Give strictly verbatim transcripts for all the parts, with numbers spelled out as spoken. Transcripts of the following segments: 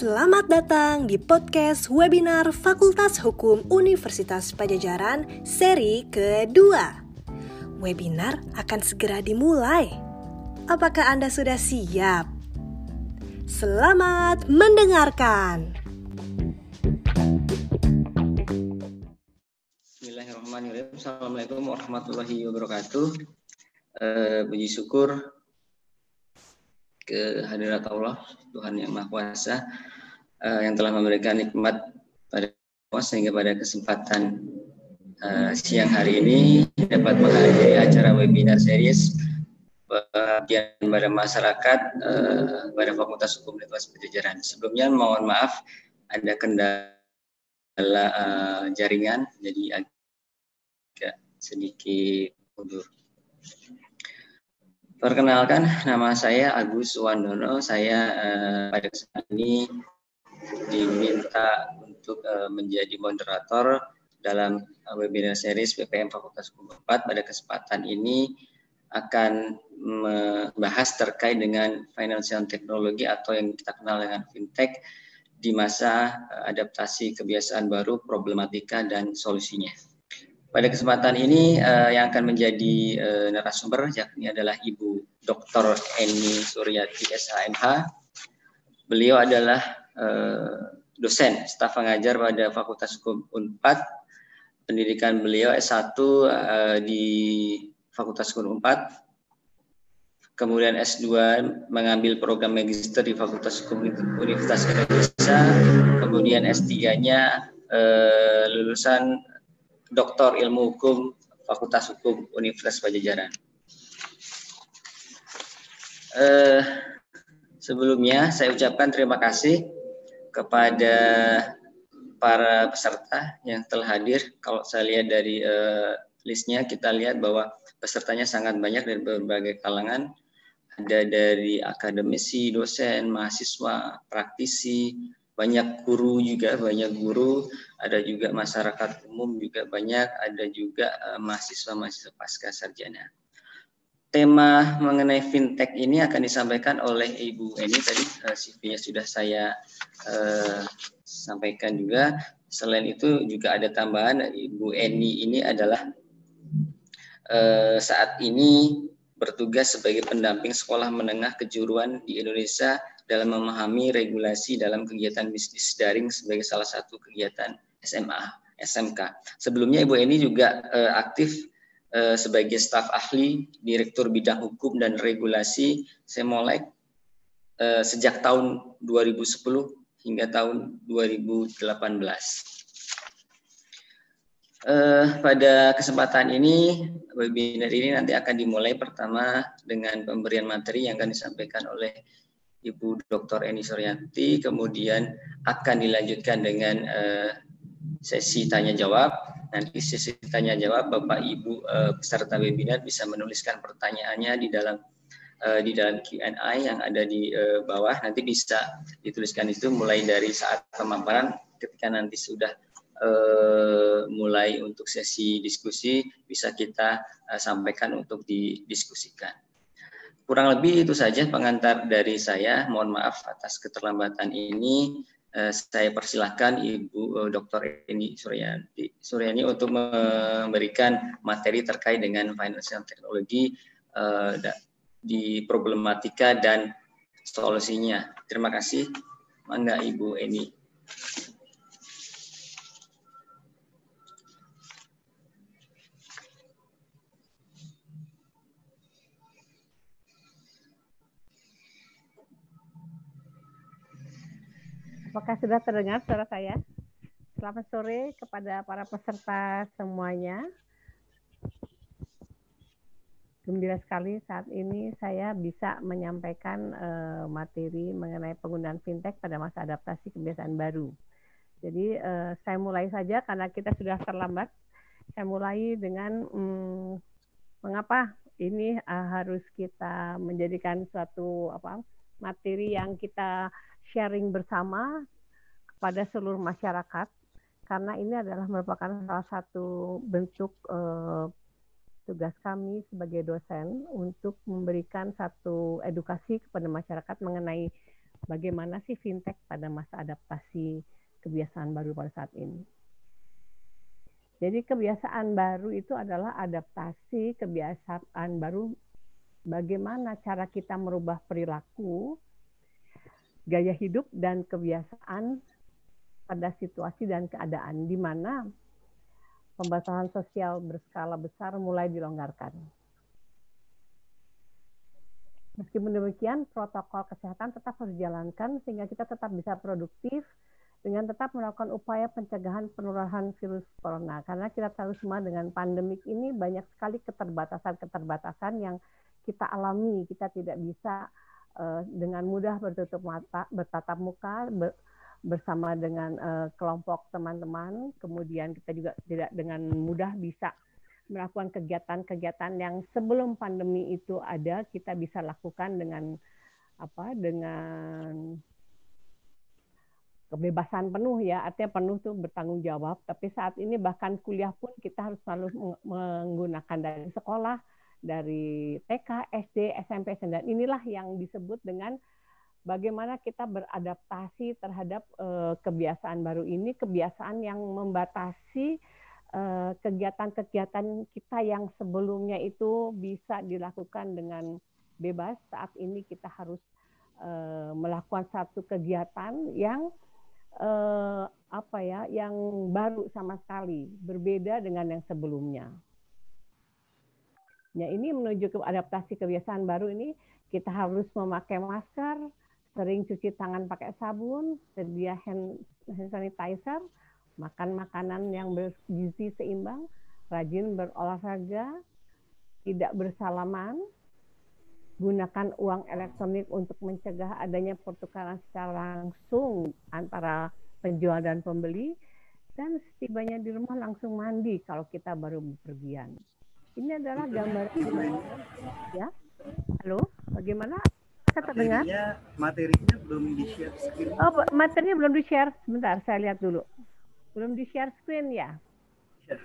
Selamat datang di podcast webinar Fakultas Hukum Universitas Padjadjaran seri kedua. Webinar akan segera dimulai. Apakah Anda sudah siap? Selamat mendengarkan. Bismillahirrahmanirrahim. Assalamualaikum warahmatullahi wabarakatuh. Uh, puji syukur kehadirat Allah, Tuhan yang Maha Kuasa, uh, yang telah memberikan nikmat pada kita sehingga pada kesempatan uh, siang hari ini dapat menghadiri acara webinar series bagian pada masyarakat uh, pada Fakultas Hukum Universitas Padjadjaran. Sebelumnya mohon maaf ada kendala uh, jaringan, jadi agak sedikit mundur. Perkenalkan, nama saya Agus Wandono. Saya eh, pada saat ini diminta untuk eh, menjadi moderator dalam eh, webinar series P P M Fakultas Hukum empat. Pada kesempatan ini akan membahas terkait dengan financial technology atau yang kita kenal dengan FinTech di masa eh, adaptasi kebiasaan baru, problematika, dan solusinya. Pada kesempatan ini uh, yang akan menjadi uh, narasumber yakni adalah Ibu Doktor Eni Suryani S H M H. Beliau adalah uh, dosen staf pengajar pada Fakultas Hukum Unpad. Pendidikan beliau S satu uh, di Fakultas Hukum Unpad. Kemudian S dua mengambil program magister di Fakultas Hukum Universitas Indonesia. Kemudian S tiga-nya uh, lulusan Doktor Ilmu Hukum Fakultas Hukum Universitas Padjadjaran. Eh, sebelumnya saya ucapkan terima kasih kepada para peserta yang telah hadir. Kalau saya lihat dari eh, listnya, kita lihat bahwa pesertanya sangat banyak dari berbagai kalangan. Ada dari akademisi, dosen, mahasiswa, praktisi. Banyak guru juga, banyak guru, ada juga masyarakat umum juga banyak, ada juga uh, mahasiswa-mahasiswa pasca sarjana. Tema mengenai fintech ini akan disampaikan oleh Ibu Eni, tadi uh, C V-nya sudah saya uh, sampaikan juga. Selain itu juga ada tambahan, Ibu Eni ini adalah uh, saat ini bertugas sebagai pendamping sekolah menengah kejuruan di Indonesia dalam memahami regulasi dalam kegiatan bisnis daring sebagai salah satu kegiatan S M A, S M K. Sebelumnya Ibu Eni juga uh, aktif uh, sebagai staf ahli, Direktur Bidang Hukum dan Regulasi Semolek uh, sejak tahun dua ribu sepuluh hingga tahun dua ribu delapan belas. Uh, pada kesempatan ini, webinar ini nanti akan dimulai pertama dengan pemberian materi yang akan disampaikan oleh Ibu Doktor Eni Suryani, kemudian akan dilanjutkan dengan uh, sesi tanya-jawab. Nanti sesi tanya-jawab, Bapak-Ibu uh, peserta webinar bisa menuliskan pertanyaannya di dalam uh, di dalam Q and A yang ada di uh, bawah. Nanti bisa dituliskan itu mulai dari saat pemaparan, ketika nanti sudah uh, mulai untuk sesi diskusi, bisa kita uh, sampaikan untuk didiskusikan. Kurang lebih itu saja pengantar dari saya. Mohon maaf atas keterlambatan ini. Eh, saya persilahkan Ibu eh, Doktor Eni Suryani, Suryani untuk memberikan materi terkait dengan financial technology eh, di problematika dan solusinya. Terima kasih. Mangga Ibu Eni. Apakah sudah terdengar suara saya? Selamat sore kepada para peserta semuanya. Gembira sekali saat ini saya bisa menyampaikan eh, materi mengenai penggunaan fintech pada masa adaptasi kebiasaan baru. Jadi eh, saya mulai saja karena kita sudah terlambat. Saya mulai dengan hmm, mengapa ini ah, harus kita menjadikan suatu apa materi yang kita sharing bersama kepada seluruh masyarakat, karena ini adalah merupakan salah satu bentuk eh, tugas kami sebagai dosen untuk memberikan satu edukasi kepada masyarakat mengenai bagaimana sih fintech pada masa adaptasi kebiasaan baru pada saat ini. Jadi kebiasaan baru itu adalah adaptasi kebiasaan baru, bagaimana cara kita merubah perilaku, gaya hidup, dan kebiasaan pada situasi dan keadaan di mana pembatasan sosial berskala besar mulai dilonggarkan. Meskipun demikian, protokol kesehatan tetap harus dijalankan sehingga kita tetap bisa produktif dengan tetap melakukan upaya pencegahan penularan virus corona. Karena kita tahu semua dengan pandemik ini banyak sekali keterbatasan-keterbatasan yang kita alami. Kita tidak bisa uh, dengan mudah bertutup mata, bertatap muka, ber, bersama dengan uh, kelompok teman-teman. Kemudian kita juga tidak dengan mudah bisa melakukan kegiatan-kegiatan yang sebelum pandemi itu ada, kita bisa lakukan dengan apa? Dengan kebebasan penuh ya, artinya penuh tuh bertanggung jawab. Tapi saat ini bahkan kuliah pun kita harus selalu menggunakan dari sekolah, dari T K, S D, S M P, dan inilah yang disebut dengan bagaimana kita beradaptasi terhadap uh, kebiasaan baru ini, kebiasaan yang membatasi kegiatan-kegiatan kita yang sebelumnya itu bisa dilakukan dengan bebas. Saat ini kita harus uh, melakukan satu kegiatan yang uh, apa ya, yang baru sama sekali, berbeda dengan yang sebelumnya. Ya, ini menuju ke adaptasi kebiasaan baru ini kita harus memakai masker, sering cuci tangan pakai sabun, sedia hand, hand sanitizer, makan makanan yang bergizi seimbang, rajin berolahraga, tidak bersalaman, gunakan uang elektronik untuk mencegah adanya pertukaran secara langsung antara penjual dan pembeli, dan setibanya di rumah langsung mandi kalau kita baru bepergian. Ini adalah gambaran ya. Halo, bagaimana? Saya terdengar? Materinya belum di-share screen. Oh, materinya belum di-share. Sebentar, saya lihat dulu. Belum di-share screen ya? Share.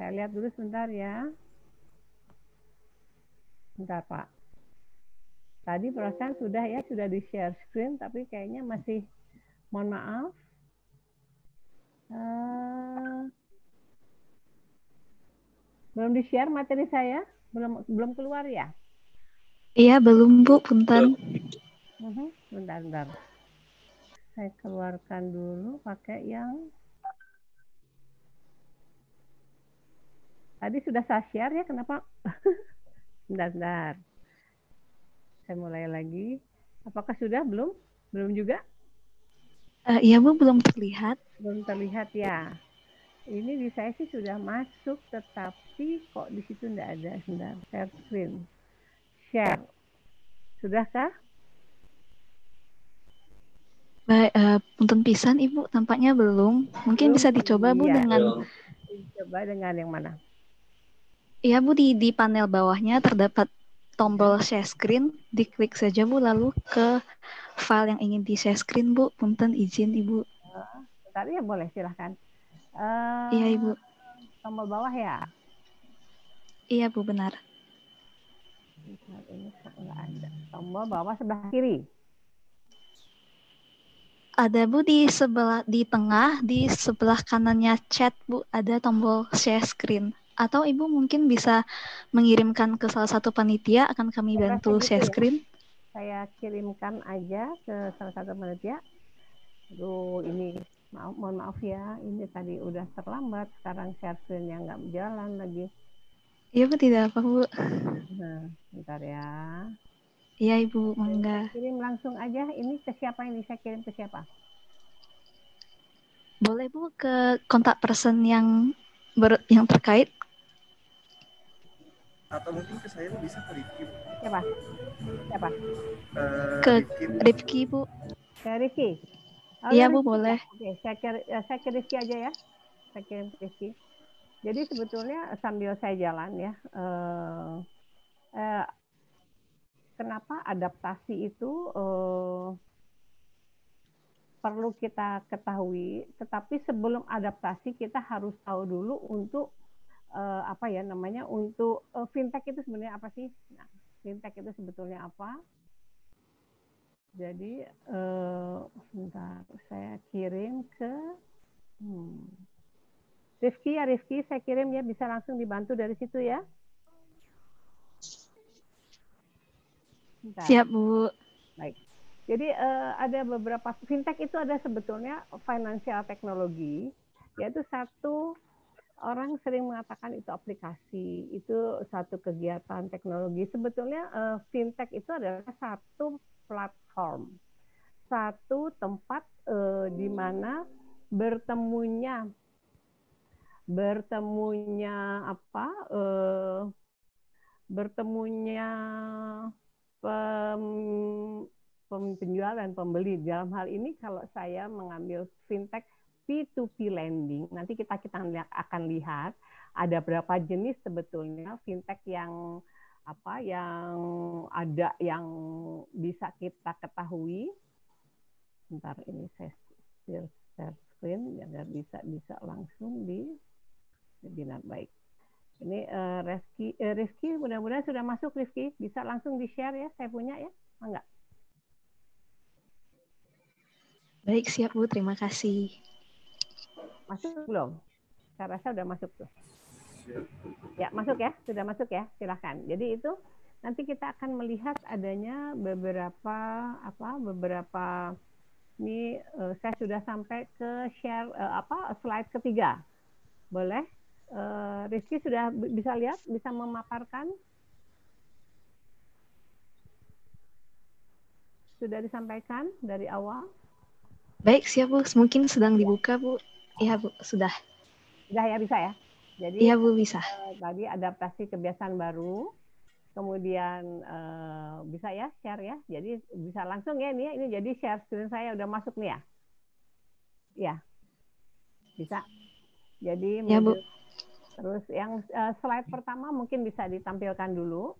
Saya lihat dulu sebentar ya. Bentar, Pak. Tadi perasaan sudah ya, sudah di-share screen, tapi kayaknya masih, mohon maaf. Uh, belum di-share materi saya? Belum belum keluar ya? Iya, belum, Bu. Punten. Uh-huh. Bentar, bentar. Saya keluarkan dulu pakai yang tadi sudah saya share ya, kenapa? Bentar-bentar. Saya mulai lagi. Apakah sudah? Belum? Belum juga? Uh, iya, Bu, belum terlihat. Belum terlihat ya. Ini di saya sih sudah masuk, tetapi kok di situ enggak ada. Bentar, share screen. Share. Sudahkah? Baik, uh, punten pisan Ibu, tampaknya belum. Mungkin belum, bisa dicoba Bu iya, dengan belum. Dicoba dengan yang mana? Iya Bu, di di panel bawahnya terdapat tombol share screen, diklik saja Bu, lalu ke file yang ingin di share screen Bu. Punten izin Ibu. Bentar ya, boleh silahkan. Uh, iya Ibu. Tombol bawah ya? Iya Bu, benar. Ini nggak ada. Tombol bawah sebelah kiri. Ada Bu, di sebelah, di tengah, di sebelah kanannya chat Bu, ada tombol share screen. Atau Ibu mungkin bisa mengirimkan ke salah satu panitia, akan kami saya bantu share screen. Ya. Saya kirimkan aja ke salah satu panitia. Aduh, ini maaf, mohon maaf ya, ini tadi udah terlambat, sekarang share screen-nya nggak berjalan lagi. Iya Bu, tidak apa Bu. Nah, bentar ya. Iya Ibu, mangga. Kirim langsung aja, ini ke siapa yang bisa kirim ke siapa? Boleh Bu, ke kontak person yang ber, yang terkait. Atau mungkin ke saya bisa ke Rifki. Siapa? Siapa? Uh, ke Rifki, Rifki Bu. Ke Rifki? Oh, iya Rifki. Bu, boleh. Oke, saya ke, saya ke Rifki aja ya. Saya kirim ke Rifki. Jadi sebetulnya sambil saya jalan ya, uh, uh, kenapa adaptasi itu eh, perlu kita ketahui, tetapi sebelum adaptasi kita harus tahu dulu untuk eh, apa ya namanya, untuk eh, fintech itu sebenarnya apa sih? Nah, fintech itu sebetulnya apa? Jadi, eh, sebentar, saya kirim ke hmm, Rifki ya, Rifki, saya kirim ya, bisa langsung dibantu dari situ ya. Bentar. Siap, Bu. Baik. Jadi, eh, ada beberapa, fintech itu ada sebetulnya financial technology, yaitu satu, orang sering mengatakan itu aplikasi, itu satu kegiatan teknologi. Sebetulnya eh, fintech itu adalah satu platform, satu tempat eh, di mana bertemunya, bertemunya apa, eh, bertemunya pem, pem, penjual dan pembeli. Dalam hal ini kalau saya mengambil fintech P dua P Lending, nanti kita kita akan lihat ada berapa jenis sebetulnya fintech yang apa yang ada yang bisa kita ketahui. Bentar, ini saya share screen agar bisa bisa langsung di webinar. Baik. Ini uh, Rifki, uh, Rifki mudah-mudahan sudah masuk. Rifki bisa langsung di-share ya, saya punya ya. Enggak. Baik, siap Bu, terima kasih. Masuk belum? Saya rasa sudah masuk tuh. Ya, masuk ya, sudah masuk ya, silahkan. Jadi itu nanti kita akan melihat adanya beberapa apa beberapa ini uh, saya sudah sampai ke share uh, apa slide ketiga. Boleh uh, Rizky sudah bisa lihat, bisa memaparkan? Sudah disampaikan dari awal? Baik, siap Bu, mungkin sedang dibuka Bu. Iya Bu, sudah. Sudah ya, bisa ya? Jadi ya, Bu, bisa. Eh, tadi adaptasi kebiasaan baru, kemudian eh, bisa ya share ya. Jadi bisa langsung ya ini, ini jadi share screen saya udah masuk nih ya. Ya, bisa. Jadi ya, Bu. Terus yang eh, slide pertama mungkin bisa ditampilkan dulu.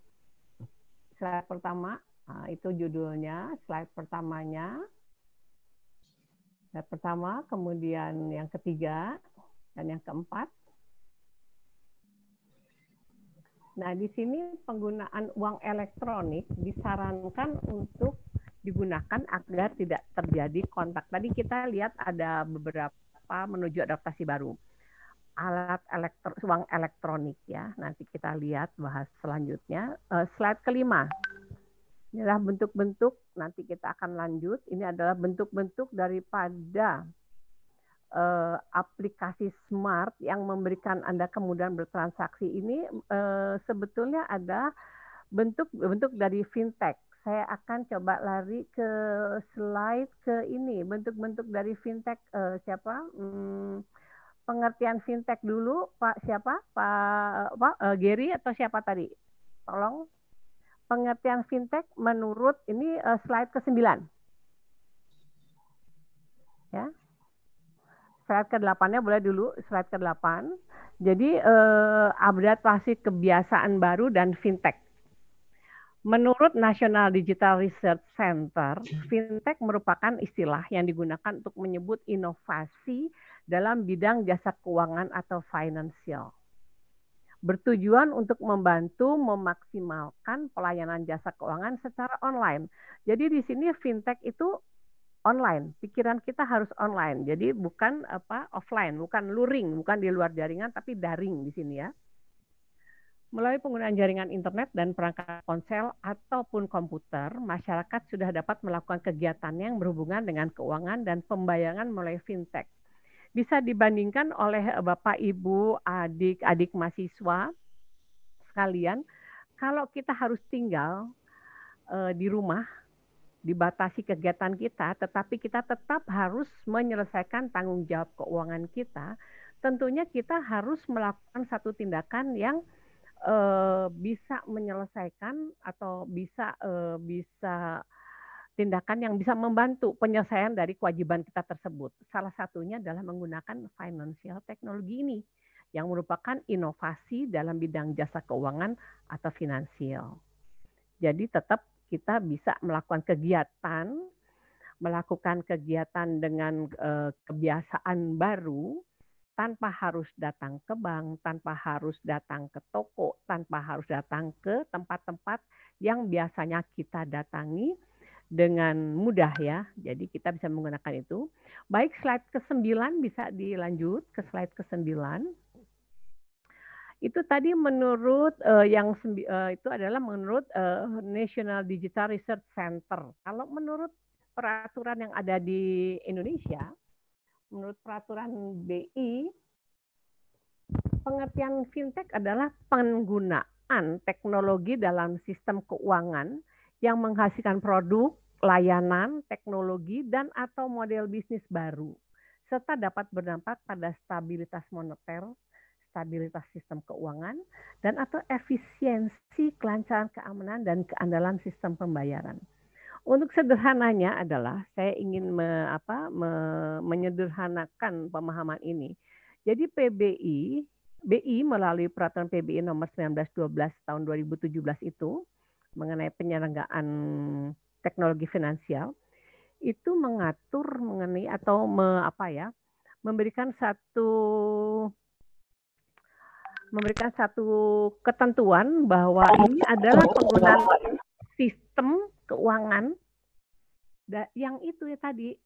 Slide pertama, nah, itu judulnya, slide pertamanya. Slide pertama, kemudian yang ketiga dan yang keempat. Nah, di sini penggunaan uang elektronik disarankan untuk digunakan agar tidak terjadi kontak. Tadi kita lihat ada beberapa menuju adaptasi baru. Alat elektro, uang elektronik ya. Nanti kita lihat bahas selanjutnya. Uh, slide kelima. Ini adalah bentuk-bentuk, nanti kita akan lanjut. Ini adalah bentuk-bentuk daripada Uh, aplikasi smart yang memberikan Anda kemudahan bertransaksi. Ini uh, sebetulnya ada bentuk-bentuk dari fintech. Saya akan coba lari ke slide ke ini, bentuk-bentuk dari fintech uh, siapa? Hmm, pengertian fintech dulu, Pak siapa? Pak, Pak uh, Gary atau siapa tadi? Tolong. Pengertian fintech menurut ini uh, slide ke sembilan. Ya. Slide ke delapan-nya boleh dulu, slide ke delapan. Jadi, eh, adaptasi kebiasaan baru dan fintech. Menurut National Digital Research Center, fintech merupakan istilah yang digunakan untuk menyebut inovasi dalam bidang jasa keuangan atau financial. Bertujuan untuk membantu memaksimalkan pelayanan jasa keuangan secara online. Jadi, di sini fintech itu online, pikiran kita harus online, jadi bukan apa offline, bukan luring, bukan di luar jaringan, tapi daring di sini ya. Melalui penggunaan jaringan internet dan perangkat ponsel ataupun komputer, masyarakat sudah dapat melakukan kegiatan yang berhubungan dengan keuangan dan pembayaran melalui fintech. Bisa dibandingkan oleh Bapak, Ibu, adik, adik mahasiswa sekalian, kalau kita harus tinggal e, di rumah, dibatasi kegiatan kita, tetapi kita tetap harus menyelesaikan tanggung jawab keuangan kita, tentunya kita harus melakukan satu tindakan yang e, bisa menyelesaikan atau bisa e, bisa tindakan yang bisa membantu penyelesaian dari kewajiban kita tersebut. Salah satunya adalah menggunakan financial technology ini, yang merupakan inovasi dalam bidang jasa keuangan atau finansial. Jadi tetap kita bisa melakukan kegiatan, melakukan kegiatan dengan e, kebiasaan baru, tanpa harus datang ke bank, tanpa harus datang ke toko, tanpa harus datang ke tempat-tempat yang biasanya kita datangi, dengan mudah ya. Jadi kita bisa menggunakan itu. Baik, slide kesembilan bisa dilanjut ke slide kesembilan. Itu tadi menurut uh, yang uh, itu adalah menurut uh, National Digital Research Center. Kalau menurut peraturan yang ada di Indonesia, menurut peraturan B I, pengertian fintech adalah penggunaan teknologi dalam sistem keuangan yang menghasilkan produk, layanan, teknologi, dan atau model bisnis baru, serta dapat berdampak pada stabilitas moneter, stabilitas sistem keuangan, dan atau efisiensi, kelancaran, keamanan, dan keandalan sistem pembayaran. Untuk sederhananya adalah, saya ingin me, apa, me, menyederhanakan pemahaman ini. Jadi P B I, B I melalui peraturan P B I nomor sembilan belas dua belas tahun dua ribu tujuh belas itu, mengenai penyelenggaraan teknologi finansial, itu mengatur mengenai atau me, apa ya, memberikan satu... memberikan satu ketentuan bahwa ini adalah penggunaan sistem keuangan yang itu ya tadi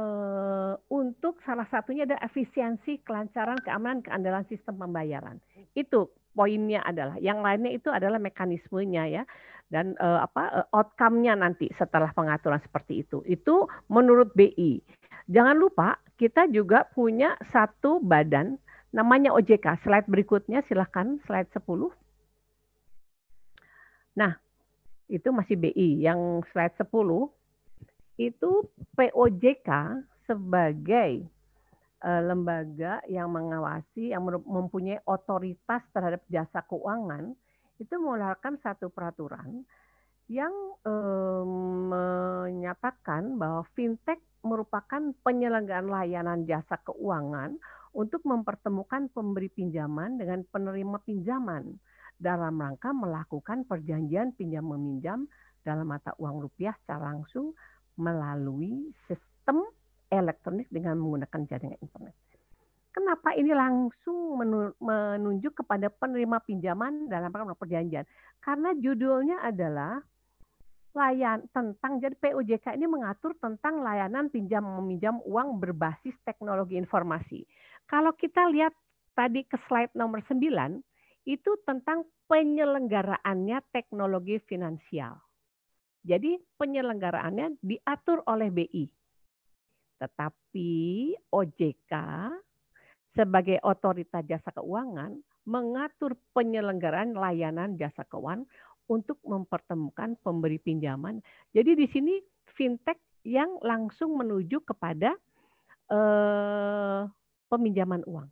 eh, untuk salah satunya ada efisiensi, kelancaran, keamanan, keandalan sistem pembayaran. Itu poinnya adalah, yang lainnya itu adalah mekanismenya ya dan eh, apa outcome-nya nanti setelah pengaturan seperti itu. Itu menurut B I. Jangan lupa kita juga punya satu badan namanya O J K. Slide berikutnya silahkan, slide sepuluh. Nah, itu masih B I. Yang slide sepuluh, itu P O J K sebagai uh, lembaga yang mengawasi, yang mempunyai otoritas terhadap jasa keuangan, itu mengeluarkan satu peraturan yang um, menyatakan bahwa fintech merupakan penyelenggaraan layanan jasa keuangan untuk mempertemukan pemberi pinjaman dengan penerima pinjaman dalam rangka melakukan perjanjian pinjam meminjam dalam mata uang rupiah secara langsung melalui sistem elektronik dengan menggunakan jaringan internet. Kenapa ini langsung menunjuk kepada penerima pinjaman dalam rangka perjanjian? Karena judulnya adalah layan tentang, jadi P O J K ini mengatur tentang layanan pinjam meminjam uang berbasis teknologi informasi. Kalau kita lihat tadi ke slide nomor sembilan, itu tentang penyelenggaraannya teknologi finansial. Jadi penyelenggaraannya diatur oleh B I. Tetapi O J K sebagai otoritas jasa keuangan mengatur penyelenggaraan layanan jasa keuangan untuk mempertemukan pemberi pinjaman. Jadi di sini fintech yang langsung menuju kepada eh, peminjaman uang.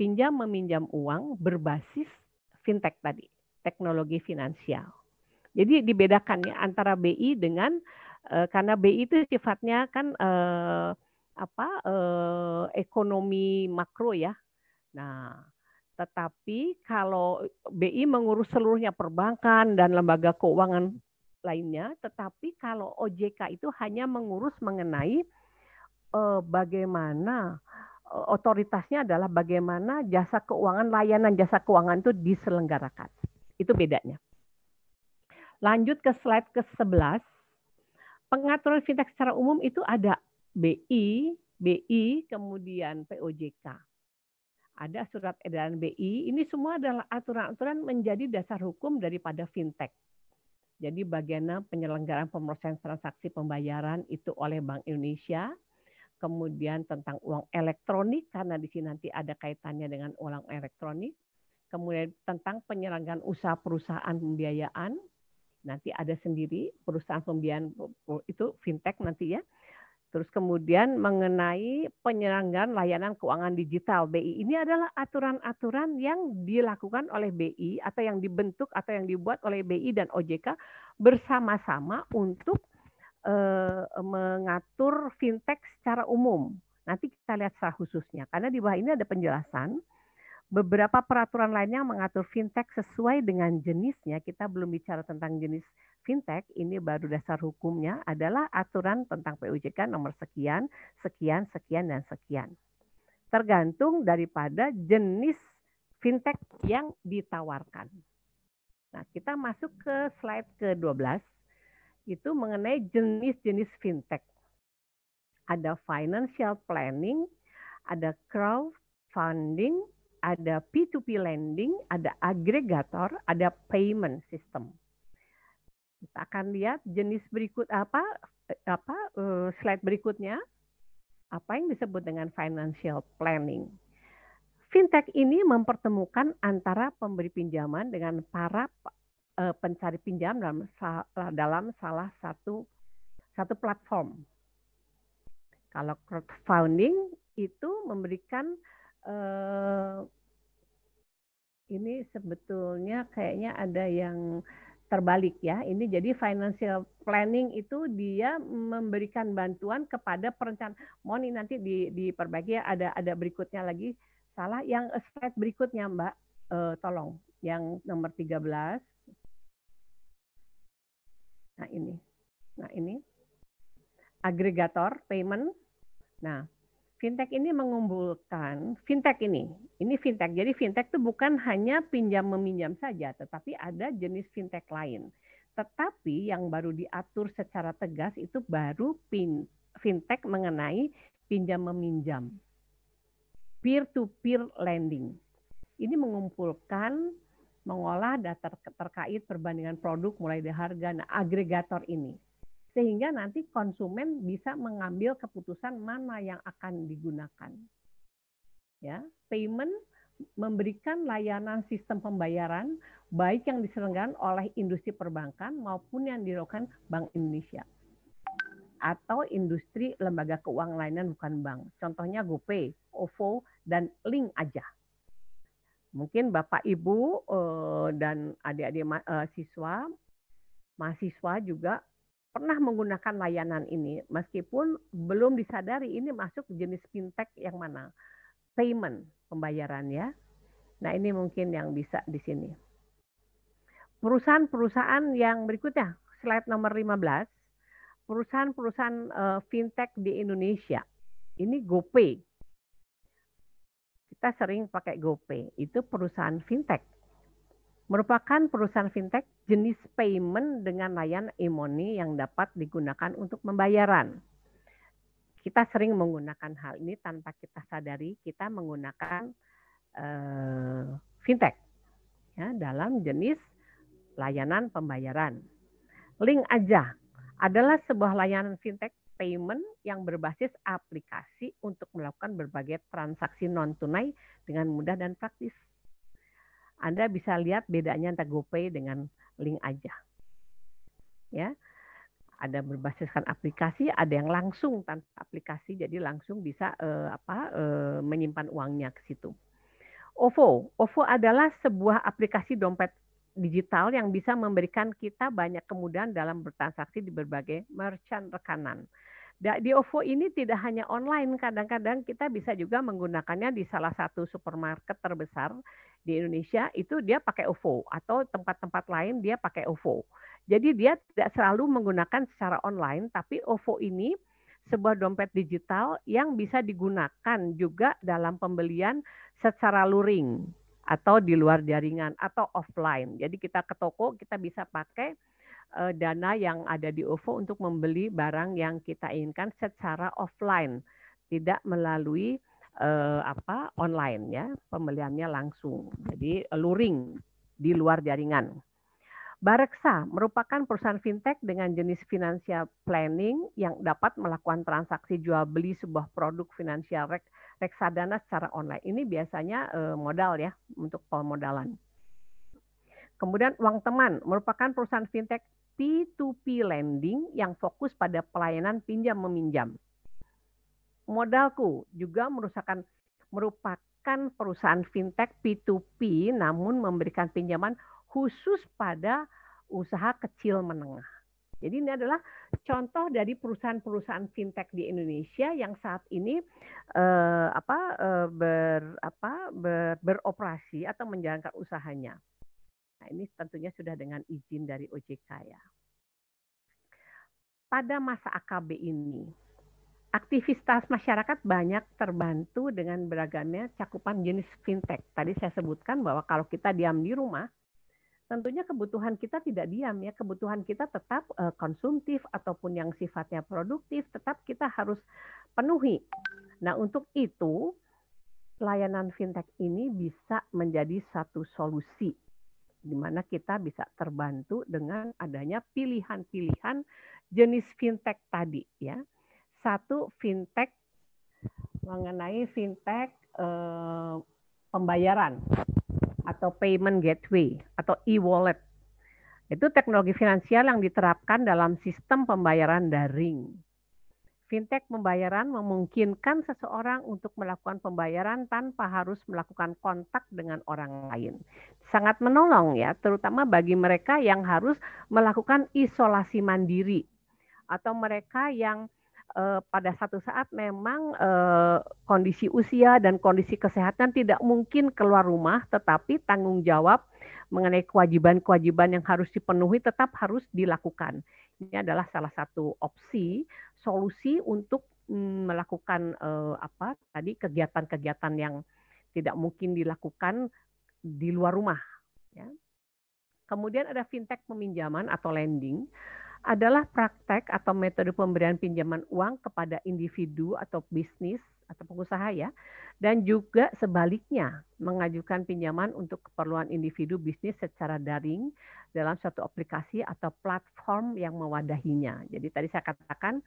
Pinjam meminjam uang berbasis fintech tadi, teknologi finansial. Jadi dibedakan ya antara B I dengan eh, karena B I itu sifatnya kan eh, apa eh, ekonomi makro ya. Nah, tetapi kalau B I mengurus seluruhnya perbankan dan lembaga keuangan lainnya, tetapi kalau O J K itu hanya mengurus mengenai eh, bagaimana eh, otoritasnya adalah bagaimana jasa keuangan, layanan jasa keuangan itu diselenggarakan. Itu bedanya. Lanjut ke slide ke sebelas. Pengaturan fintech secara umum itu ada B I, B I kemudian P O J K. Ada surat edaran B I, ini semua adalah aturan-aturan menjadi dasar hukum daripada fintech. Jadi bagaimana penyelenggaraan pemrosesan transaksi pembayaran itu oleh Bank Indonesia, kemudian tentang uang elektronik, karena di sini nanti ada kaitannya dengan uang elektronik, kemudian tentang penyelenggaraan usaha perusahaan pembiayaan, nanti ada sendiri perusahaan pembiayaan itu fintech nanti ya. Terus kemudian mengenai penyelenggaraan layanan keuangan digital B I. Ini adalah aturan-aturan yang dilakukan oleh B I atau yang dibentuk atau yang dibuat oleh B I dan O J K bersama-sama untuk eh, mengatur fintech secara umum. Nanti kita lihat secara khususnya. Karena di bawah ini ada penjelasan. Beberapa peraturan lainnya mengatur fintech sesuai dengan jenisnya. Kita belum bicara tentang jenis fintech, ini baru dasar hukumnya adalah aturan tentang P O J K nomor sekian, sekian, sekian, dan sekian. Tergantung daripada jenis fintech yang ditawarkan. Nah, kita masuk ke slide ke dua belas. itu mengenai jenis-jenis fintech. Ada financial planning, ada crowdfunding, ada P two P lending, ada agregator, ada payment system. Kita akan lihat jenis berikut apa apa slide berikutnya. Apa yang disebut dengan financial planning? Fintech ini mempertemukan antara pemberi pinjaman dengan para pencari pinjam dalam dalam salah satu satu platform. Kalau crowdfunding itu memberikan Uh, ini sebetulnya kayaknya ada yang terbalik ya. Ini jadi financial planning itu dia memberikan bantuan kepada perencanaan. Mohon ini nanti di, diperbaiki ya, ada ada berikutnya lagi salah yang slide berikutnya Mbak, uh, tolong yang nomor tiga belas. Nah ini, nah ini agregator payment. Nah. Fintech ini mengumpulkan, fintech ini, ini fintech. Jadi fintech itu bukan hanya pinjam meminjam saja, tetapi ada jenis fintech lain. Tetapi yang baru diatur secara tegas itu baru pin, fintech mengenai pinjam meminjam, peer to peer lending. Ini mengumpulkan, mengolah data terkait perbandingan produk mulai dari harga, nah, agregator ini. Sehingga nanti konsumen bisa mengambil keputusan mana yang akan digunakan. Ya, payment memberikan layanan sistem pembayaran baik yang diselenggarakan oleh industri perbankan maupun yang dilakukan Bank Indonesia atau industri lembaga keuangan lainnya bukan bank. Contohnya GoPay, O V O, dan LinkAja. Mungkin Bapak Ibu dan adik-adik siswa, mahasiswa juga pernah menggunakan layanan ini, meskipun belum disadari ini masuk jenis fintech yang mana, payment pembayaran ya. Nah ini mungkin yang bisa di sini. Perusahaan-perusahaan yang berikutnya, slide nomor lima belas, perusahaan-perusahaan uh, fintech di Indonesia, ini GoPay. Kita sering pakai GoPay, itu perusahaan fintech. Merupakan perusahaan fintech jenis payment dengan layanan e-money yang dapat digunakan untuk pembayaran. Kita sering menggunakan hal ini tanpa kita sadari, kita menggunakan eh, fintech ya, dalam jenis layanan pembayaran. LinkAja adalah sebuah layanan fintech payment yang berbasis aplikasi untuk melakukan berbagai transaksi non-tunai dengan mudah dan praktis. Anda bisa lihat bedanya antara GoPay dengan LinkAja. Ya. Ada berbasiskan aplikasi, ada yang langsung tanpa aplikasi jadi langsung bisa eh, apa eh, menyimpan uangnya ke situ. O V O, O V O adalah sebuah aplikasi dompet digital yang bisa memberikan kita banyak kemudahan dalam bertransaksi di berbagai merchant rekanan. Di O V O ini tidak hanya online, kadang-kadang kita bisa juga menggunakannya di salah satu supermarket terbesar di Indonesia, itu dia pakai O V O atau tempat-tempat lain dia pakai O V O. Jadi dia tidak selalu menggunakan secara online, tapi O V O ini sebuah dompet digital yang bisa digunakan juga dalam pembelian secara luring atau di luar jaringan atau offline. Jadi kita ke toko, kita bisa pakai dana yang ada di O V O untuk membeli barang yang kita inginkan secara offline, tidak melalui eh, apa online ya, pembeliannya langsung. Jadi luring di luar jaringan. Bareksa merupakan perusahaan fintech dengan jenis financial planning yang dapat melakukan transaksi jual beli sebuah produk finansial rek, reksadana secara online. Ini biasanya eh, modal ya untuk pemodalan. Kemudian Uang Teman merupakan perusahaan fintech P two P lending yang fokus pada pelayanan pinjam meminjam. Modalku juga merupakan merupakan perusahaan fintech P two P namun memberikan pinjaman khusus pada usaha kecil menengah. Jadi ini adalah contoh dari perusahaan-perusahaan fintech di Indonesia yang saat ini eh, apa, eh, ber, apa, ber, beroperasi atau menjalankan usahanya. Nah, ini tentunya sudah dengan izin dari O J K ya. Pada masa A K B ini, aktivitas masyarakat banyak terbantu dengan beragamnya cakupan jenis fintech. Tadi saya sebutkan bahwa kalau kita diam di rumah, tentunya kebutuhan kita tidak diam ya, kebutuhan kita tetap uh, konsumtif ataupun yang sifatnya produktif tetap kita harus penuhi. Nah, untuk itu layanan fintech ini bisa menjadi satu solusi di mana kita bisa terbantu dengan adanya pilihan-pilihan jenis fintech tadi ya. Satu, fintech mengenai fintech eh, pembayaran atau payment gateway atau e-wallet. Itu teknologi finansial yang diterapkan dalam sistem pembayaran daring. Fintech pembayaran memungkinkan seseorang untuk melakukan pembayaran tanpa harus melakukan kontak dengan orang lain. Sangat menolong ya, terutama bagi mereka yang harus melakukan isolasi mandiri atau mereka yang eh, pada satu saat memang eh, kondisi usia dan kondisi kesehatan tidak mungkin keluar rumah, tetapi tanggung jawab mengenai kewajiban-kewajiban yang harus dipenuhi tetap harus dilakukan. Ini adalah salah satu opsi solusi untuk melakukan eh, apa tadi kegiatan-kegiatan yang tidak mungkin dilakukan di luar rumah. Ya. Kemudian ada fintech peminjaman atau lending, adalah praktek atau metode pemberian pinjaman uang kepada individu atau bisnis atau pengusaha ya, dan juga sebaliknya mengajukan pinjaman untuk keperluan individu bisnis secara daring dalam suatu aplikasi atau platform yang mewadahinya. Jadi tadi saya katakan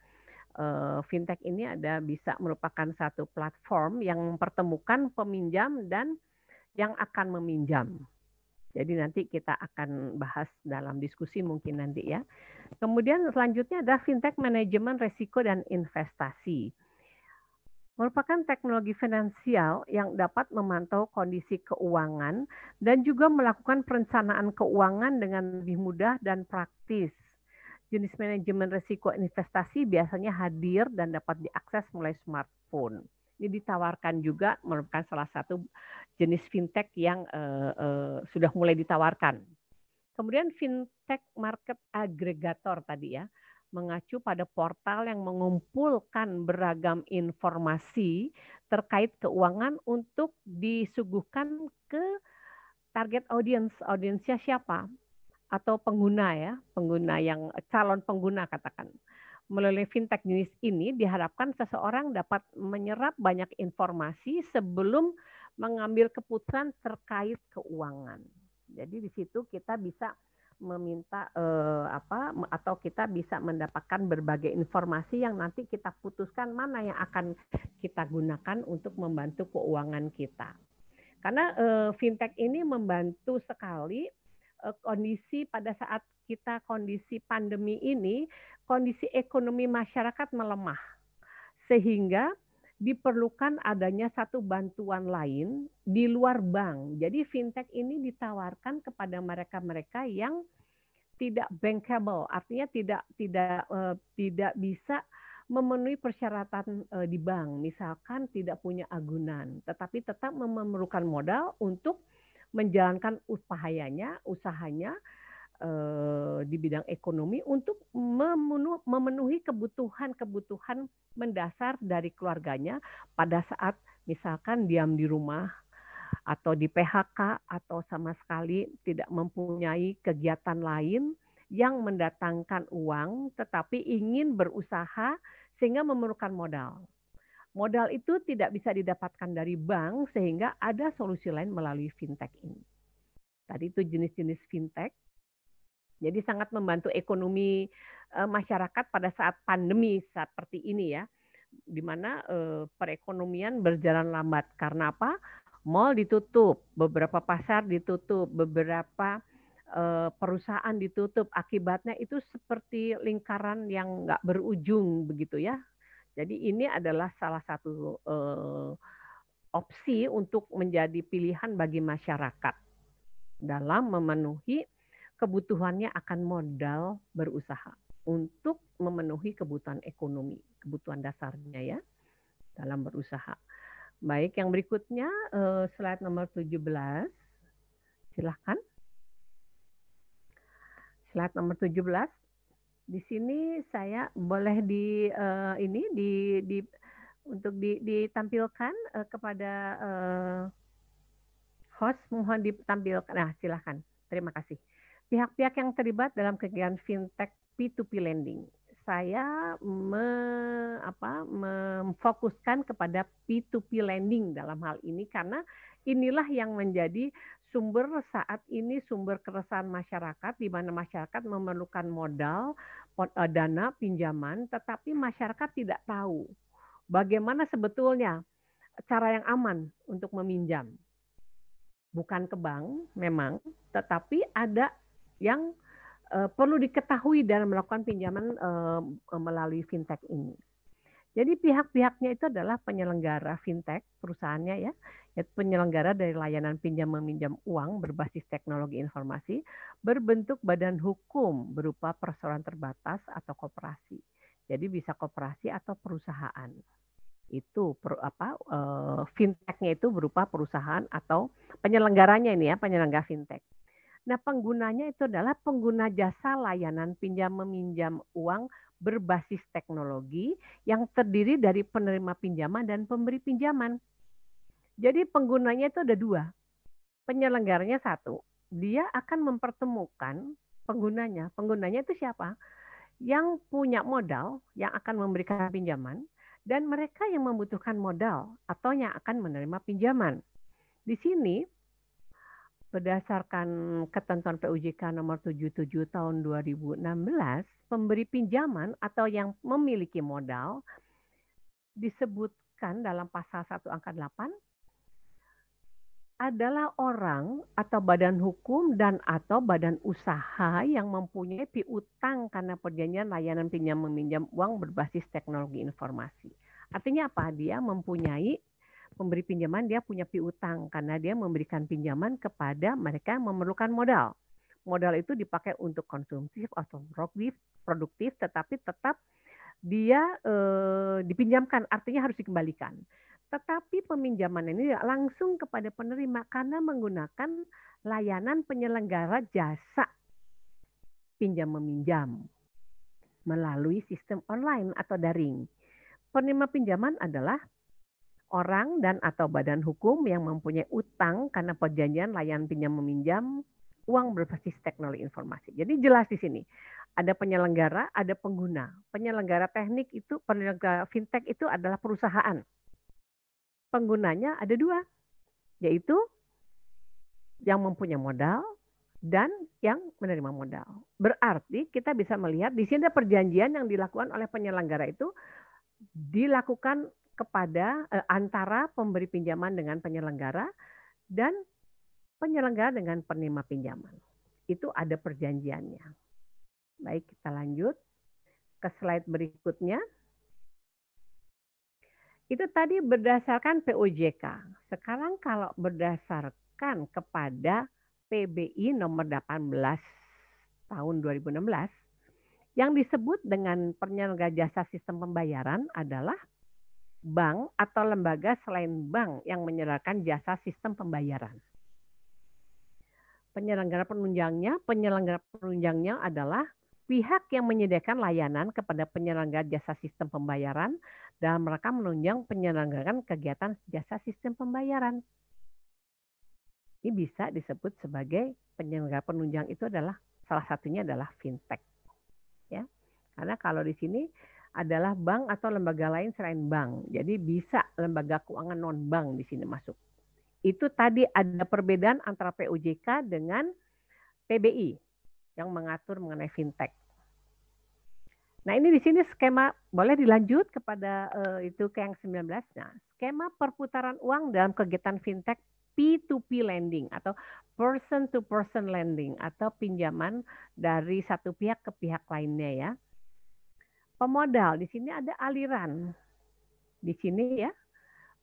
eh, fintech ini ada bisa merupakan satu platform yang mempertemukan peminjam dan yang akan meminjam. Jadi nanti kita akan bahas dalam diskusi mungkin nanti ya. Kemudian selanjutnya ada fintech manajemen risiko dan investasi. Merupakan teknologi finansial yang dapat memantau kondisi keuangan dan juga melakukan perencanaan keuangan dengan lebih mudah dan praktis. Jenis manajemen risiko investasi biasanya hadir dan dapat diakses mulai smartphone. Ini ditawarkan juga, merupakan salah satu jenis fintech yang uh, uh, sudah mulai ditawarkan. Kemudian fintech market aggregator tadi ya, mengacu pada portal yang mengumpulkan beragam informasi terkait keuangan untuk disuguhkan ke target audience, audiensnya siapa? Atau pengguna ya, pengguna yang calon pengguna katakan. Melalui fintech jenis ini diharapkan seseorang dapat menyerap banyak informasi sebelum mengambil keputusan terkait keuangan. Jadi di situ kita bisa meminta eh, apa atau kita bisa mendapatkan berbagai informasi yang nanti kita putuskan mana yang akan kita gunakan untuk membantu keuangan kita. Karena eh, fintech ini membantu sekali eh, kondisi pada saat kita kondisi pandemi ini, kondisi ekonomi masyarakat melemah. Sehingga diperlukan adanya satu bantuan lain di luar bank. Jadi fintech ini ditawarkan kepada mereka-mereka yang tidak bankable, artinya tidak tidak uh, tidak bisa memenuhi persyaratan uh, di bank. Misalkan tidak punya agunan, tetapi tetap memerlukan modal untuk menjalankan usahanya, usahanya di bidang ekonomi untuk memenuhi kebutuhan-kebutuhan mendasar dari keluarganya pada saat misalkan diam di rumah atau di P H K atau sama sekali tidak mempunyai kegiatan lain yang mendatangkan uang tetapi ingin berusaha sehingga memerlukan modal. Modal itu tidak bisa didapatkan dari bank sehingga ada solusi lain melalui fintech ini. Tadi itu jenis-jenis fintech. Jadi sangat membantu ekonomi e, masyarakat pada saat pandemi seperti ini ya, di mana e, perekonomian berjalan lambat. Karena apa? Mal ditutup, beberapa pasar ditutup, beberapa e, perusahaan ditutup. Akibatnya itu seperti lingkaran yang nggak berujung begitu ya. Jadi ini adalah salah satu e, opsi untuk menjadi pilihan bagi masyarakat dalam memenuhi kebutuhannya akan modal berusaha untuk memenuhi kebutuhan ekonomi, kebutuhan dasarnya ya dalam berusaha. Baik, yang berikutnya slide nomor tujuh belas. Silahkan. Slide nomor tujuh belas. Di sini saya boleh di uh, ini di, di untuk di, ditampilkan uh, kepada uh, host, mohon ditampilkan. Nah, silahkan. Terima kasih. pihak-pihak yang terlibat dalam kegiatan fintech P two P lending. Saya me, apa, memfokuskan kepada P two P lending dalam hal ini karena inilah yang menjadi sumber saat ini sumber keresahan masyarakat, di mana masyarakat memerlukan modal, dana, pinjaman, tetapi masyarakat tidak tahu bagaimana sebetulnya cara yang aman untuk meminjam. Bukan ke bank memang, tetapi ada yang Uh, perlu diketahui dalam melakukan pinjaman uh, melalui fintech ini. Jadi pihak-pihaknya itu adalah penyelenggara fintech, perusahaannya ya, yaitu penyelenggara dari layanan pinjam meminjam uang berbasis teknologi informasi, berbentuk badan hukum berupa perseroan terbatas atau koperasi. Jadi bisa koperasi atau perusahaan. Itu per, apa uh, fintechnya itu berupa perusahaan atau penyelenggaranya ini ya, penyelenggara fintech. Nah, penggunanya itu adalah pengguna jasa layanan pinjam meminjam uang berbasis teknologi yang terdiri dari penerima pinjaman dan pemberi pinjaman. Jadi penggunanya itu ada dua, penyelenggaranya satu. Dia akan mempertemukan penggunanya. Penggunanya itu siapa? Yang punya modal, yang akan memberikan pinjaman, dan mereka yang membutuhkan modal atau yang akan menerima pinjaman. Di sini, berdasarkan ketentuan P O J K nomor tujuh puluh tujuh tahun dua ribu enam belas, pemberi pinjaman atau yang memiliki modal disebutkan dalam pasal satu angka delapan adalah orang atau badan hukum dan atau badan usaha yang mempunyai piutang karena perjanjian layanan pinjam meminjam uang berbasis teknologi informasi. Artinya apa? Dia mempunyai pemberi pinjaman, dia punya piutang karena dia memberikan pinjaman kepada mereka yang memerlukan modal. Modal itu dipakai untuk konsumtif atau produktif, tetapi tetap dia eh, dipinjamkan, artinya harus dikembalikan. Tetapi peminjaman ini langsung kepada penerima karena menggunakan layanan penyelenggara jasa pinjam meminjam melalui sistem online atau daring. Penerima pinjaman adalah orang dan atau badan hukum yang mempunyai utang karena perjanjian layanan pinjam meminjam uang berbasis teknologi informasi. Jadi jelas di sini ada penyelenggara, ada pengguna. Penyelenggara teknik itu, penyelenggara fintech itu adalah perusahaan. Penggunanya ada dua, yaitu yang mempunyai modal dan yang menerima modal. Berarti kita bisa melihat di sini ada perjanjian yang dilakukan oleh penyelenggara itu dilakukan kepada eh, antara pemberi pinjaman dengan penyelenggara dan penyelenggara dengan penerima pinjaman. Itu ada perjanjiannya. Baik, kita lanjut ke slide berikutnya. Itu tadi berdasarkan P O J K. Sekarang kalau berdasarkan kepada P B I nomor delapan belas tahun dua ribu enam belas, yang disebut dengan penyelenggara jasa sistem pembayaran adalah bank atau lembaga selain bank yang menyediakan jasa sistem pembayaran. Penyelenggara penunjangnya, penyelenggara penunjangnya adalah pihak yang menyediakan layanan kepada penyelenggara jasa sistem pembayaran dalam rangka menunjang penyelenggaraan kegiatan jasa sistem pembayaran. Ini bisa disebut sebagai penyelenggara penunjang, itu adalah salah satunya adalah fintech. Ya. Karena kalau di sini adalah bank atau lembaga lain selain bank. Jadi bisa lembaga keuangan non-bank di sini masuk. Itu tadi ada perbedaan antara P O J K dengan P B I yang mengatur mengenai fintech. Nah, ini di sini skema, boleh dilanjut kepada eh, itu ke yang sembilan belas. Nah, skema perputaran uang dalam kegiatan fintech P two P lending atau person to person lending atau pinjaman dari satu pihak ke pihak lainnya ya. Pemodal, di sini ada aliran. Di sini ya,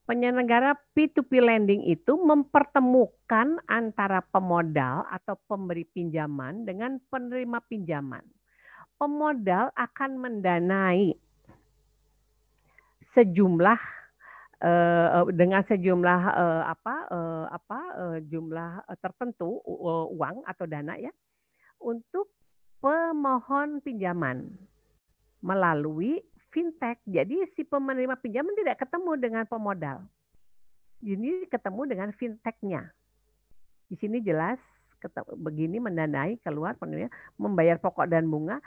penyelenggara P two P lending itu mempertemukan antara pemodal atau pemberi pinjaman dengan penerima pinjaman. Pemodal akan mendanai sejumlah eh, dengan sejumlah eh, apa eh, apa eh, jumlah tertentu uh, uang atau dana ya untuk pemohon pinjaman melalui fintech. Jadi si penerima pinjaman tidak ketemu dengan pemodal. Jadi ketemu dengan fintechnya. Di sini jelas begini mendanai keluar penuhnya, membayar pokok dan bunga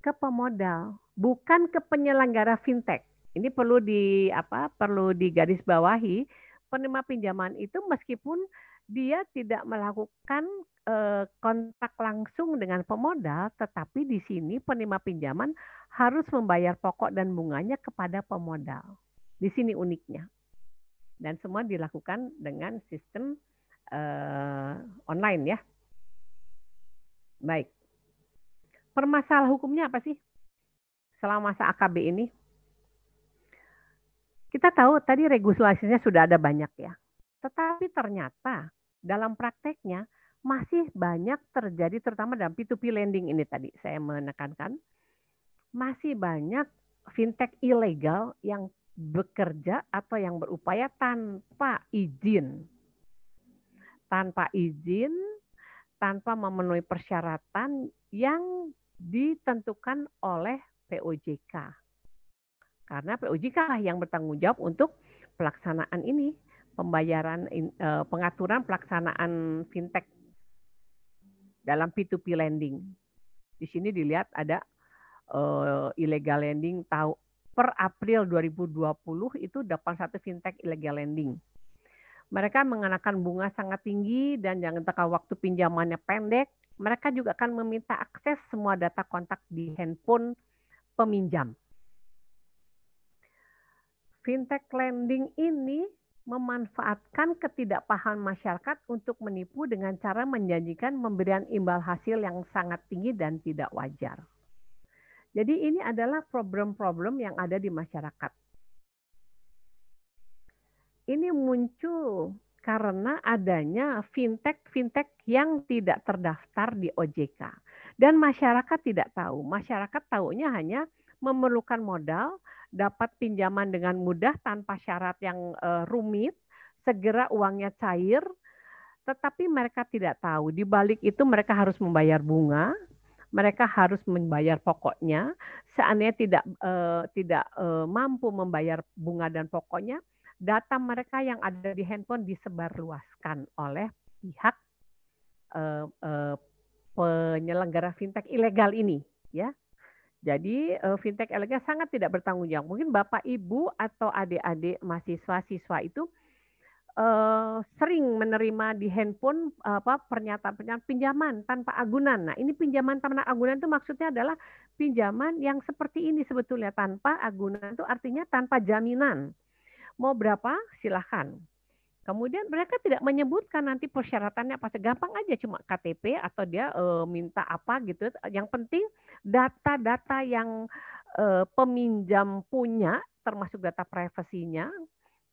ke pemodal, bukan ke penyelenggara fintech. Ini perlu di apa? Perlu digarisbawahi, penerima pinjaman itu meskipun dia tidak melakukan e, kontak langsung dengan pemodal, tetapi di sini penerima pinjaman harus membayar pokok dan bunganya kepada pemodal. Di sini uniknya. Dan semua dilakukan dengan sistem e, online ya. Baik. Permasalahan hukumnya apa sih selama masa A K B ini? Kita tahu tadi regulasinya sudah ada banyak ya. Tetapi ternyata dalam prakteknya masih banyak terjadi, terutama dalam P two P lending ini tadi saya menekankan. Masih banyak fintech ilegal yang bekerja atau yang berupaya tanpa izin. Tanpa izin, tanpa memenuhi persyaratan yang ditentukan oleh P O J K. Karena P O J K lah yang bertanggung jawab untuk pelaksanaan ini, pembayaran, pengaturan pelaksanaan fintech dalam P two P lending. Di sini dilihat ada uh, illegal lending tahu per April dua ribu dua puluh itu delapan puluh satu fintech illegal lending. Mereka mengenakan bunga sangat tinggi dan jangka waktu pinjamannya pendek. Mereka juga akan meminta akses semua data kontak di handphone peminjam. Fintech lending ini memanfaatkan ketidakpahaman masyarakat untuk menipu dengan cara menjanjikan pemberian imbal hasil yang sangat tinggi dan tidak wajar. Jadi ini adalah problem-problem yang ada di masyarakat. Ini muncul karena adanya fintech-fintech yang tidak terdaftar di O J K. Dan masyarakat tidak tahu. Masyarakat taunya hanya memerlukan modal, dapat pinjaman dengan mudah tanpa syarat yang uh, rumit, segera uangnya cair, tetapi mereka tidak tahu. Di balik itu mereka harus membayar bunga, mereka harus membayar pokoknya. Seandainya tidak uh, tidak uh, mampu membayar bunga dan pokoknya, data mereka yang ada di handphone disebarluaskan oleh pihak uh, uh, penyelenggara fintech ilegal ini, ya. Jadi fintech ilegal sangat tidak bertanggung jawab. Mungkin Bapak, Ibu, atau adik-adik mahasiswa-siswa itu eh, sering menerima di handphone apa pernyataan-pernyataan pinjaman tanpa agunan. Nah, ini pinjaman tanpa agunan itu maksudnya adalah pinjaman yang seperti ini sebetulnya. Tanpa agunan itu artinya tanpa jaminan. Mau berapa? Silahkan. Kemudian mereka tidak menyebutkan nanti persyaratannya apa, segampang aja cuma K T P atau dia e, minta apa gitu. Yang penting data-data yang e, peminjam punya, termasuk data privasinya,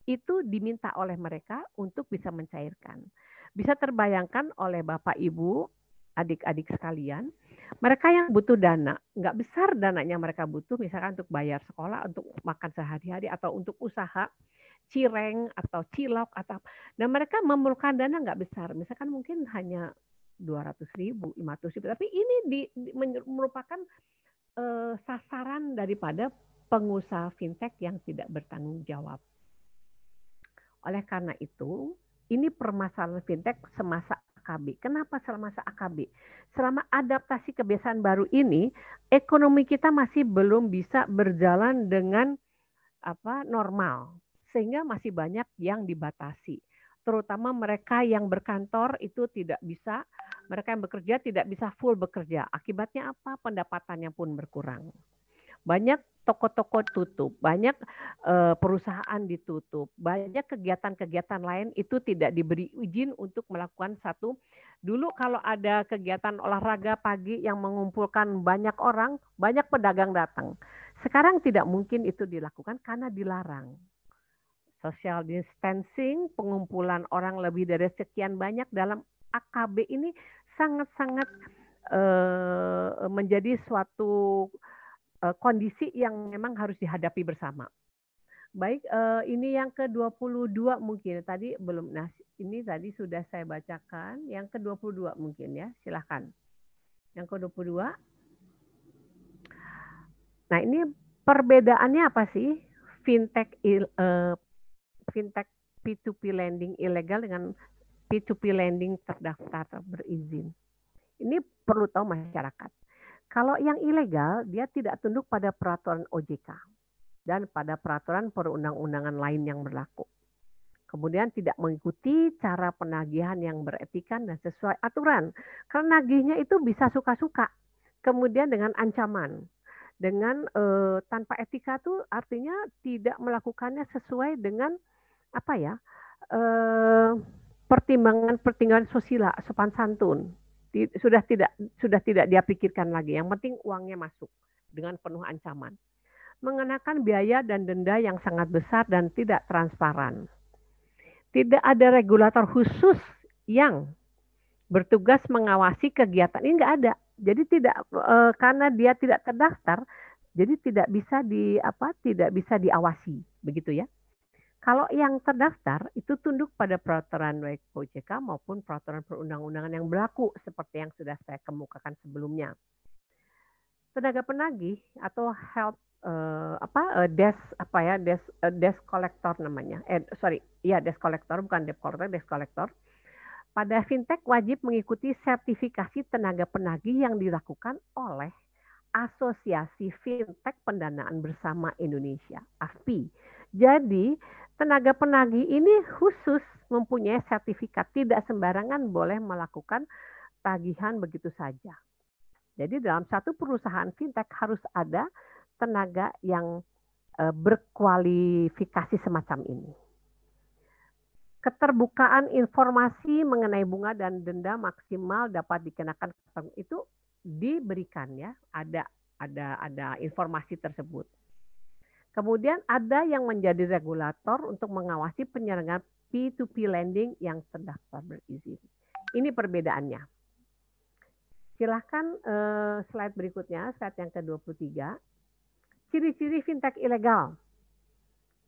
itu diminta oleh mereka untuk bisa mencairkan. Bisa terbayangkan oleh Bapak, Ibu, adik-adik sekalian, mereka yang butuh dana, nggak besar dananya mereka butuh, misalkan untuk bayar sekolah, untuk makan sehari-hari, atau untuk usaha, cireng atau cilok atau dan mereka memerlukan dana nggak besar, misalkan mungkin hanya dua ratus ribu, lima ratus ribu, tapi ini di, di, merupakan e, sasaran daripada pengusaha fintech yang tidak bertanggung jawab. Oleh karena itu, ini permasalahan fintech semasa A K B. Kenapa selama masa A K B? Selama adaptasi kebiasaan baru ini, ekonomi kita masih belum bisa berjalan dengan apa normal. Sehingga masih banyak yang dibatasi. Terutama mereka yang berkantor itu tidak bisa, mereka yang bekerja tidak bisa full bekerja. Akibatnya apa? Pendapatannya pun berkurang. Banyak toko-toko tutup, banyak e, perusahaan ditutup, banyak kegiatan-kegiatan lain itu tidak diberi izin untuk melakukan satu. Dulu kalau ada kegiatan olahraga pagi yang mengumpulkan banyak orang, banyak pedagang datang. Sekarang tidak mungkin itu dilakukan karena dilarang. Social distancing, pengumpulan orang lebih dari sekian banyak dalam A K B ini sangat-sangat eh, menjadi suatu eh, kondisi yang memang harus dihadapi bersama. Baik, eh, ini yang ke dua puluh dua mungkin. Tadi belum, nah ini tadi sudah saya bacakan. Yang ke dua puluh dua mungkin ya, silahkan. Yang ke dua puluh dua. Nah ini perbedaannya apa sih? Fintech il, eh, fintech P two P lending ilegal dengan P dua P lending terdaftar berizin. Ini perlu tahu masyarakat. Kalau yang ilegal, dia tidak tunduk pada peraturan O J K dan pada peraturan perundang-undangan lain yang berlaku. Kemudian tidak mengikuti cara penagihan yang beretikan dan sesuai aturan. Karena nagihnya itu bisa suka-suka. Kemudian dengan ancaman. Dengan eh, tanpa etika itu artinya tidak melakukannya sesuai dengan apa ya eh, pertimbangan-pertimbangan sosial sopan santun. Sudah tidak sudah tidak dia pikirkan lagi. Yang penting uangnya masuk dengan penuh ancaman. Mengenakan biaya dan denda yang sangat besar dan tidak transparan. Tidak ada regulator khusus yang bertugas mengawasi kegiatan ini, enggak ada. Jadi tidak e, karena dia tidak terdaftar, jadi tidak bisa di apa tidak bisa diawasi, begitu ya. Kalau yang terdaftar itu tunduk pada peraturan baik P O J K maupun peraturan perundang-undangan yang berlaku seperti yang sudah saya kemukakan sebelumnya. Tenaga penagih atau help eh, apa eh, desk apa ya desk eh, desk collector namanya. Eh sorry, iya desk collector bukan debt collector, desk collector. Pada fintech wajib mengikuti sertifikasi tenaga penagih yang dilakukan oleh Asosiasi Fintech Pendanaan Bersama Indonesia, A F P I. Jadi, tenaga penagih ini khusus mempunyai sertifikat, tidak sembarangan boleh melakukan tagihan begitu saja. Jadi, dalam satu perusahaan fintech harus ada tenaga yang berkualifikasi semacam ini. Keterbukaan informasi mengenai bunga dan denda maksimal dapat dikenakan, itu diberikan ya, ada ada ada informasi tersebut. Kemudian ada yang menjadi regulator untuk mengawasi penyelenggaraan P dua P lending yang terdaftar berizin. Ini perbedaannya. Silahkan eh, slide berikutnya, slide yang ke dua puluh tiga. Ciri-ciri fintech ilegal.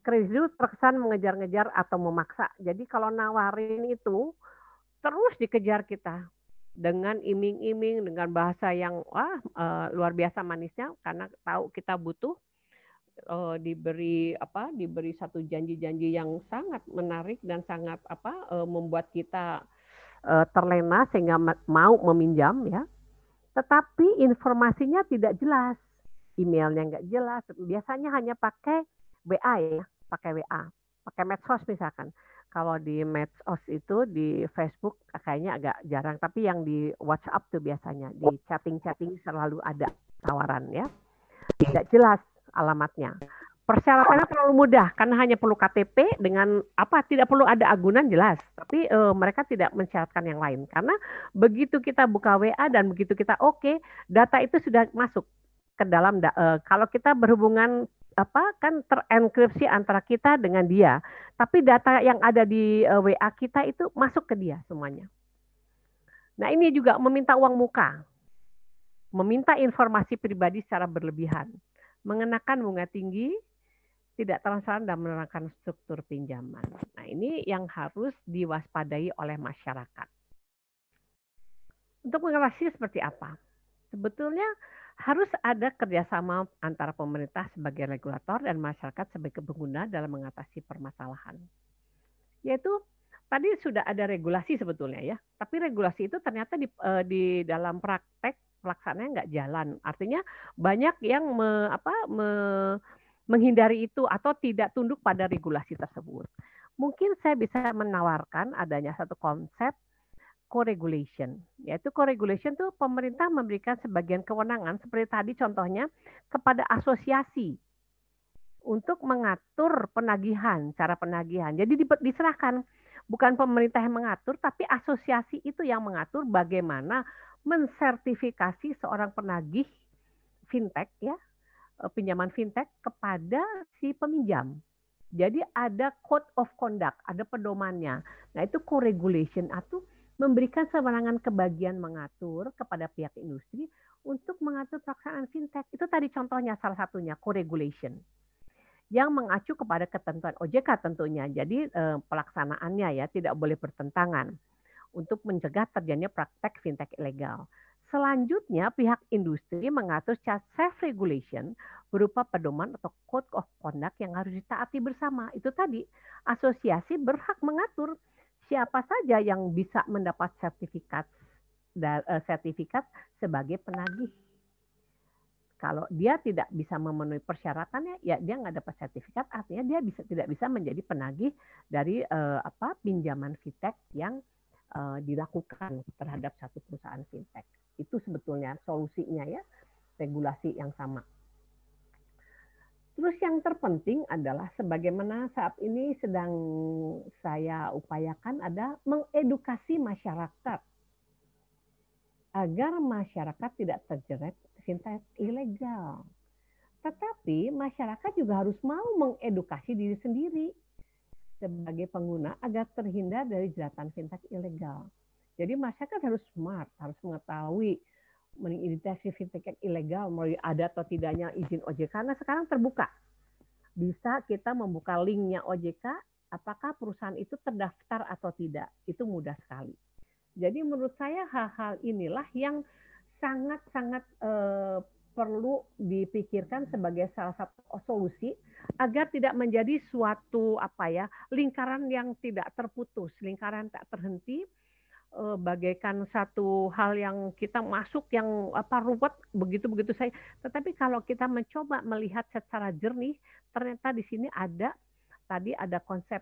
Kredit terkesan mengejar-ngejar atau memaksa. Jadi kalau nawarin itu terus dikejar kita dengan iming-iming, dengan bahasa yang wah e, luar biasa manisnya, karena tahu kita butuh e, diberi apa diberi satu janji-janji yang sangat menarik dan sangat apa e, membuat kita e, terlena sehingga mau meminjam ya. Tetapi informasinya tidak jelas, emailnya nggak jelas, biasanya hanya pakai W A ya. Pakai W A, pakai medsos misalkan. Kalau di medsos itu di Facebook kayaknya agak jarang, tapi yang di WhatsApp tuh biasanya di chatting-chatting selalu ada tawaran ya. Tidak jelas alamatnya. Persyaratannya terlalu mudah karena hanya perlu K T P dengan apa? Tidak perlu ada agunan jelas. Tapi e, mereka tidak mensyaratkan yang lain karena begitu kita buka W A dan begitu kita oke, okay, data itu sudah masuk ke dalam e, kalau kita berhubungan apa kan terenkripsi antara kita dengan dia, tapi data yang ada di W A kita itu masuk ke dia semuanya. Nah ini juga meminta uang muka, meminta informasi pribadi secara berlebihan, mengenakan bunga tinggi, tidak transparan dan menerangkan struktur pinjaman. Nah ini yang harus diwaspadai oleh masyarakat. Untuk mengatasi seperti apa? Sebetulnya harus ada kerjasama antara pemerintah sebagai regulator dan masyarakat sebagai pengguna dalam mengatasi permasalahan. Yaitu tadi sudah ada regulasi sebetulnya ya, tapi regulasi itu ternyata di, di dalam praktek pelaksanaannya nggak jalan. Artinya banyak yang me, apa, me, menghindari itu atau tidak tunduk pada regulasi tersebut. Mungkin saya bisa menawarkan adanya satu konsep co-regulation, yaitu co-regulation itu pemerintah memberikan sebagian kewenangan seperti tadi contohnya kepada asosiasi untuk mengatur penagihan, cara penagihan. Jadi diserahkan bukan pemerintah yang mengatur, tapi asosiasi itu yang mengatur bagaimana mensertifikasi seorang penagih fintech ya, pinjaman fintech kepada si peminjam. Jadi ada code of conduct, ada pedomannya. Nah itu co-regulation atau memberikan kewenangan kebagian mengatur kepada pihak industri untuk mengatur pelaksanaan fintech. Itu tadi contohnya salah satunya, co-regulation. Yang mengacu kepada ketentuan O J K tentunya. Jadi eh, pelaksanaannya ya tidak boleh bertentangan untuk mencegah terjadinya praktek fintech ilegal. Selanjutnya pihak industri mengatur secara self-regulation berupa pedoman atau code of conduct yang harus ditaati bersama. Itu tadi asosiasi berhak mengatur siapa saja yang bisa mendapat sertifikat sertifikat sebagai penagih. Kalau dia tidak bisa memenuhi persyaratannya, ya dia nggak dapat sertifikat, artinya dia bisa tidak bisa menjadi penagih dari eh, apa pinjaman fintech yang eh, dilakukan terhadap satu perusahaan fintech. Itu sebetulnya solusinya ya, regulasi yang sama. Terus yang terpenting adalah sebagaimana saat ini sedang saya upayakan ada mengedukasi masyarakat agar masyarakat tidak terjerat fintech ilegal. Tetapi masyarakat juga harus mau mengedukasi diri sendiri sebagai pengguna agar terhindar dari jeratan fintech ilegal. Jadi masyarakat harus smart, harus mengetahui, mengidentifikasi fintech ilegal, mau ada atau tidaknya izin O J K. Karena sekarang terbuka. Bisa kita membuka linknya O J K, apakah perusahaan itu terdaftar atau tidak. Itu mudah sekali. Jadi menurut saya hal-hal inilah yang sangat-sangat eh, perlu dipikirkan sebagai salah satu solusi agar tidak menjadi suatu apa ya lingkaran yang tidak terputus, lingkaran tak terhenti, eh, bagaikan satu hal yang kita masuk yang apa ruwet begitu-begitu saja. Tetapi kalau kita mencoba melihat secara jernih, ternyata di sini ada tadi ada konsep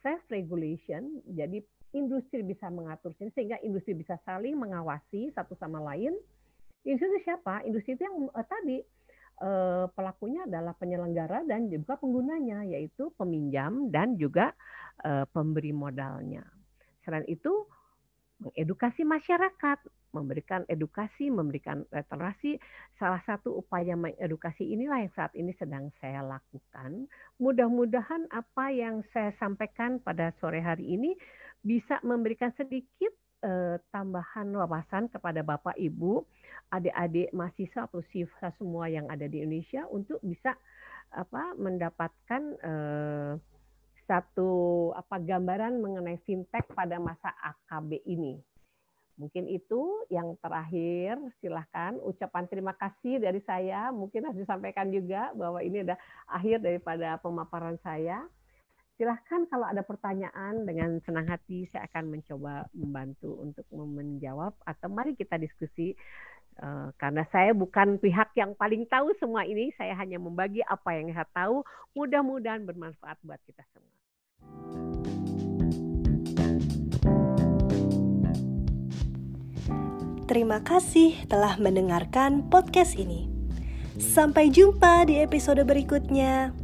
self regulation, jadi industri bisa mengatur sini sehingga industri bisa saling mengawasi satu sama lain. Industri siapa? Industri itu yang eh, tadi eh, pelakunya adalah penyelenggara dan juga penggunanya, yaitu peminjam dan juga eh, pemberi modalnya. Selain itu, mengedukasi masyarakat, memberikan edukasi, memberikan literasi. Salah satu upaya mengedukasi inilah yang saat ini sedang saya lakukan. Mudah-mudahan apa yang saya sampaikan pada sore hari ini bisa memberikan sedikit eh, tambahan wawasan kepada Bapak, Ibu, adik-adik mahasiswa atau siswa semua yang ada di Indonesia untuk bisa apa mendapatkan eh, satu apa gambaran mengenai fintech pada masa A K B ini. Mungkin itu yang terakhir, silahkan ucapan terima kasih dari saya. Mungkin harus disampaikan juga bahwa ini ada akhir daripada pemaparan saya. Silahkan kalau ada pertanyaan, dengan senang hati saya akan mencoba membantu untuk menjawab atau mari kita diskusi. Uh, karena saya bukan pihak yang paling tahu semua ini, saya hanya membagi apa yang saya tahu. Mudah-mudahan bermanfaat buat kita semua. Terima kasih telah mendengarkan podcast ini. Sampai jumpa di episode berikutnya.